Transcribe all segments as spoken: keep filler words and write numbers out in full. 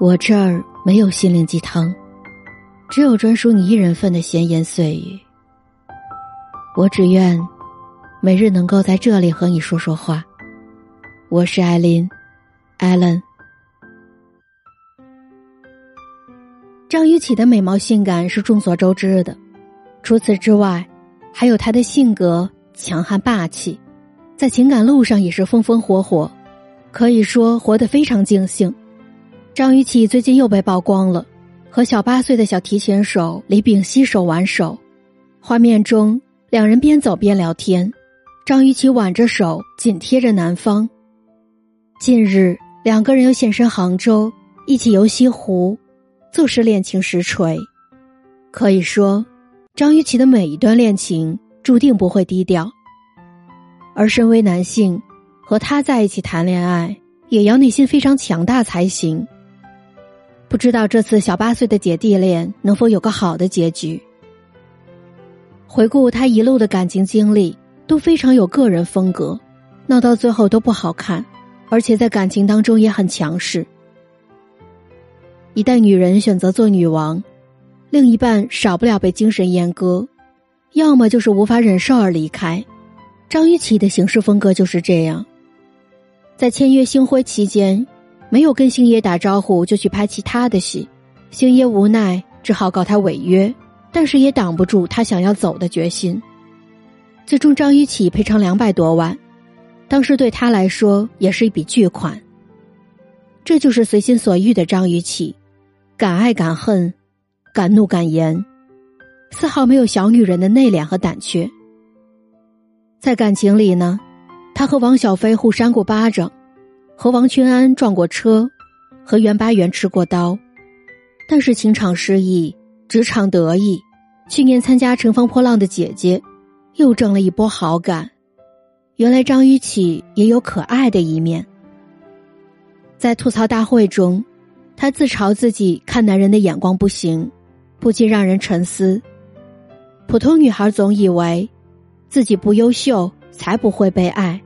我这儿没有心灵鸡汤，只有专属你一人份的闲言碎语。我只愿每日能够在这里和你说说话。我是艾琳 Allen。 张雨绮的美貌性感是众所周知的，除此之外还有她的性格强悍霸气，在情感路上也是风风火火，可以说活得非常尽兴。张雨绮最近又被曝光了，和小八岁的小提琴手李秉熙手挽手，画面中两人边走边聊天，张雨绮挽着手紧贴着男方。近日两个人又现身杭州，一起游西湖，坐实恋情实锤。可以说张雨绮的每一段恋情注定不会低调，而身为男性和他在一起谈恋爱也要内心非常强大才行。不知道这次小八岁的姐弟恋能否有个好的结局。回顾他一路的感情经历都非常有个人风格，闹到最后都不好看，而且在感情当中也很强势。一旦女人选择做女王，另一半少不了被精神阉割，要么就是无法忍受而离开。张雨绮的行事风格就是这样。在签约星辉期间没有跟星爷打招呼就去拍其他的戏，星爷无奈只好告他违约，但是也挡不住他想要走的决心。最终张雨绮赔偿两百多万，当时对他来说也是一笔巨款。这就是随心所欲的张雨绮，敢爱敢恨，敢怒敢言，丝毫没有小女人的内敛和胆怯。在感情里呢，他和王小飞互扇过巴掌，和王群安撞过车，和袁巴元吃过刀，但是情场失意，职场得意。去年参加《乘风破浪的姐姐》，又挣了一波好感。原来张雨绮也有可爱的一面。在吐槽大会中，她自嘲自己看男人的眼光不行，不禁让人沉思。普通女孩总以为自己不优秀才不会被爱，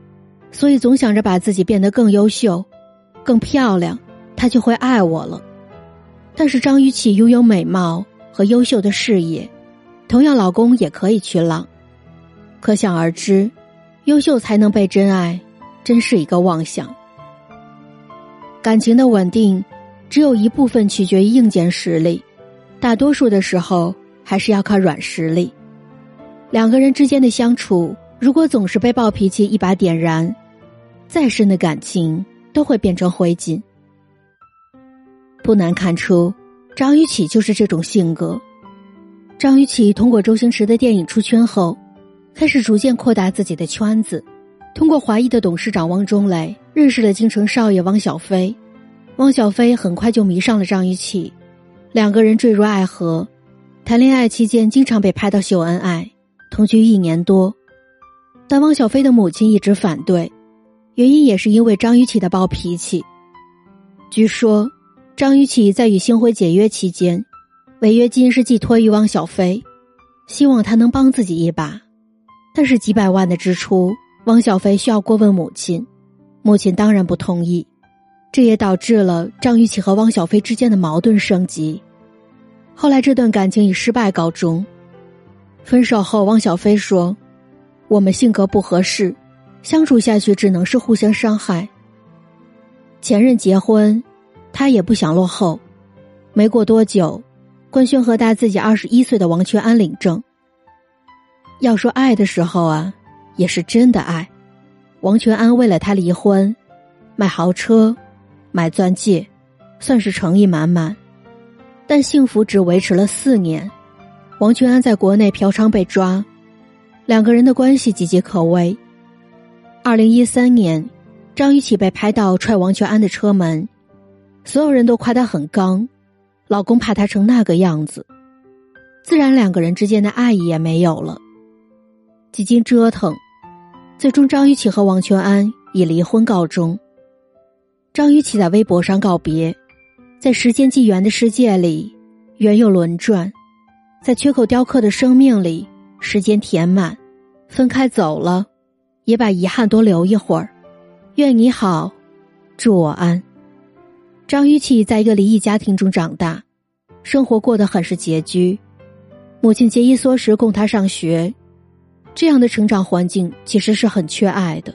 所以总想着把自己变得更优秀更漂亮，他就会爱我了。但是张雨绮拥有美貌和优秀的事业，同样老公也可以去浪，可想而知优秀才能被真爱，真是一个妄想。感情的稳定只有一部分取决于硬件实力，大多数的时候还是要靠软实力。两个人之间的相处如果总是被暴脾气一把点燃，再深的感情都会变成灰烬。不难看出张雨绮就是这种性格。张雨绮通过周星驰的电影出圈后，开始逐渐扩大自己的圈子，通过华谊的董事长汪中磊认识了京城少爷汪小菲。汪小菲很快就迷上了张雨绮，两个人坠入爱河，谈恋爱期间经常被拍到秀恩爱，同居一年多。但汪小菲的母亲一直反对，原因也是因为张雨绮的暴脾气。据说张雨绮在与星辉解约期间，违约金是寄托于汪小菲，希望他能帮自己一把。但是几百万的支出，汪小菲需要过问母亲，母亲当然不同意，这也导致了张雨绮和汪小菲之间的矛盾升级。后来这段感情以失败告终。分手后汪小菲说，我们性格不合适，相处下去只能是互相伤害。前任结婚，他也不想落后。没过多久，官宣核大自己二十一岁的王全安领证。要说爱的时候啊，也是真的爱。王全安为了他离婚，买豪车，买钻戒，算是诚意满满。但幸福只维持了四年，王全安在国内嫖娼被抓。两个人的关系岌岌可危。二零一三年，张雨绮被拍到踹王全安的车门，所有人都夸她很刚，老公怕她成那个样子，自然两个人之间的爱意也没有了。几经折腾，最终张雨绮和王全安以离婚告终。张雨绮在微博上告别，在时间纪元的世界里，圆又轮转，在缺口雕刻的生命里，时间填满。分开走了，也把遗憾多留一会儿。愿你好，祝我安。张雨绮在一个离异家庭中长大，生活过得很是拮据，母亲节衣缩食供她上学，这样的成长环境其实是很缺爱的。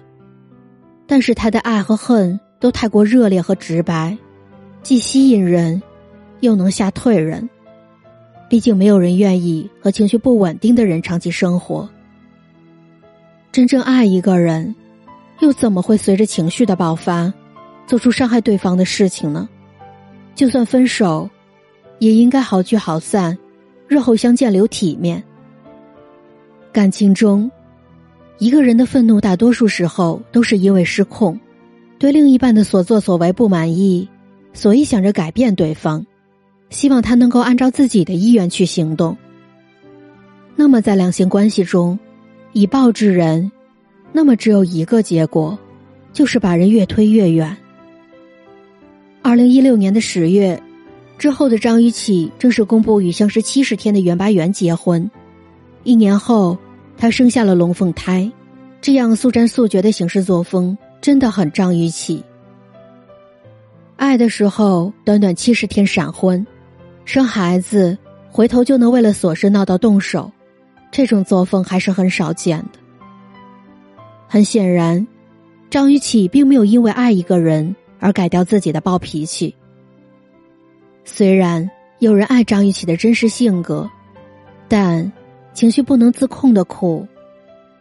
但是她的爱和恨都太过热烈和直白，既吸引人，又能吓退人。毕竟没有人愿意和情绪不稳定的人长期生活。真正爱一个人，又怎么会随着情绪的爆发做出伤害对方的事情呢？就算分手，也应该好聚好散，日后相见留体面。感情中，一个人的愤怒大多数时候都是因为失控，对另一半的所作所为不满意，所以想着改变对方，希望他能够按照自己的意愿去行动。那么在两性关系中，以暴制人，那么只有一个结果，就是把人越推越远。二零一六年的十月之后的张雨绮正式公布与相识七十天的袁拔元结婚，一年后她生下了龙凤胎。这样速战速决的行事作风真的很张雨绮。爱的时候短短七十天闪婚，生孩子回头就能为了琐事闹到动手，这种作风还是很少见的。很显然，张雨绮并没有因为爱一个人而改掉自己的暴脾气。虽然有人爱张雨绮的真实性格，但情绪不能自控的苦，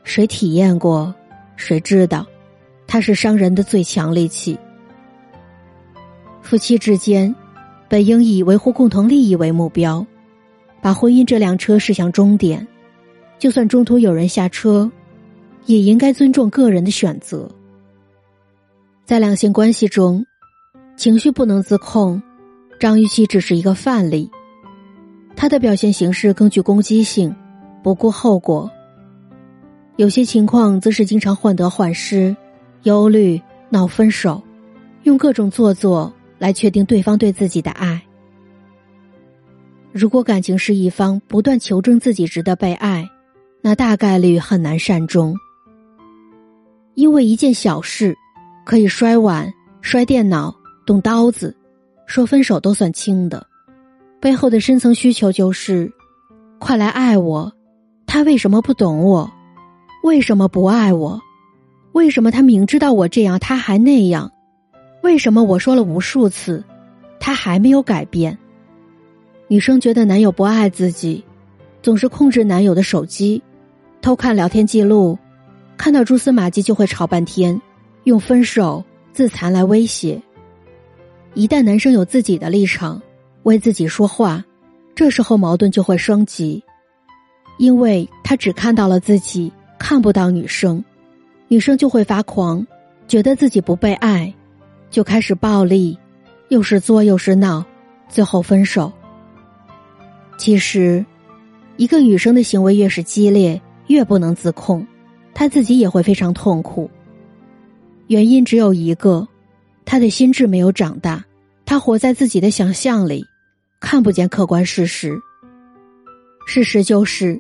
谁体验过谁知道，它是伤人的最强利器。夫妻之间本应以维护共同利益为目标，把婚姻这辆车驶向终点，就算中途有人下车，也应该尊重个人的选择。在两性关系中，情绪不能自控，张雨绮只是一个范例。她的表现形式更具攻击性，不顾后果。有些情况则是经常患得患失，忧虑，闹分手，用各种做作来确定对方对自己的爱。如果感情是一方不断求证自己值得被爱，那大概率很难善终。因为一件小事可以摔碗、摔电脑、动刀子，说分手都算轻的，背后的深层需求就是：快来爱我，他为什么不懂我？为什么不爱我？为什么他明知道我这样，他还那样？为什么我说了无数次，他还没有改变？女生觉得男友不爱自己，总是控制男友的手机，偷看聊天记录，看到蛛丝马迹就会吵半天，用分手、自残来威胁。一旦男生有自己的立场，为自己说话，这时候矛盾就会升级，因为他只看到了自己，看不到女生，女生就会发狂，觉得自己不被爱，就开始暴力，又是作又是闹，最后分手。其实，一个女生的行为越是激烈，越不能自控，她自己也会非常痛苦。原因只有一个，他的心智没有长大，他活在自己的想象里，看不见客观事实。事实就是，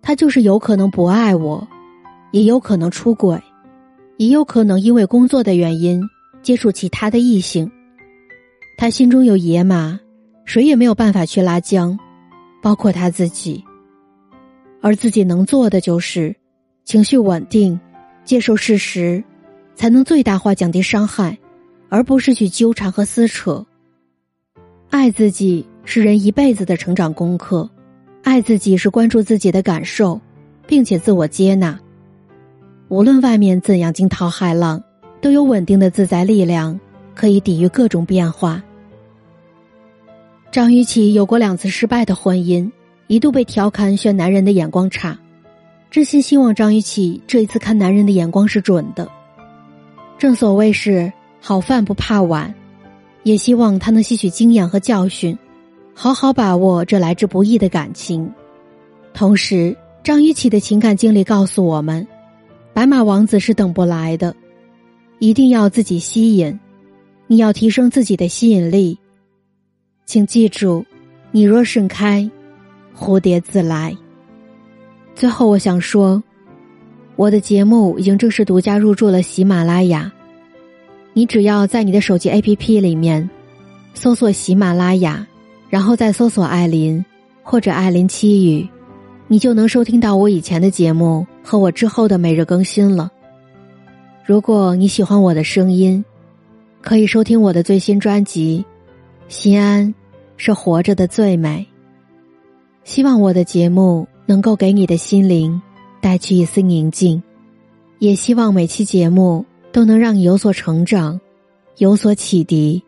他就是有可能不爱我，也有可能出轨，也有可能因为工作的原因接触其他的异性。他心中有野马，谁也没有办法去拉缰，包括他自己。而自己能做的就是，情绪稳定，接受事实，才能最大化降低伤害，而不是去纠缠和撕扯。爱自己是人一辈子的成长功课，爱自己是关注自己的感受，并且自我接纳。无论外面怎样惊涛骇浪，都有稳定的自在力量，可以抵御各种变化。张雨绮有过两次失败的婚姻，一度被调侃选男人的眼光差。真心希望张雨绮这一次看男人的眼光是准的。正所谓是好饭不怕晚，也希望他能吸取经验和教训，好好把握这来之不易的感情。同时，张雨绮的情感经历告诉我们，白马王子是等不来的，一定要自己吸引，你要提升自己的吸引力。请记住，你若盛开，蝴蝶自来。最后我想说，我的节目已经正式独家入驻了喜马拉雅，你只要在你的手机 A P P 里面搜索喜马拉雅，然后再搜索艾琳或者艾琳七语，你就能收听到我以前的节目和我之后的每日更新了。如果你喜欢我的声音，可以收听我的最新专辑《心安是活着的最美》。希望我的节目能够给你的心灵带去一丝宁静，也希望每期节目都能让你有所成长，有所启迪，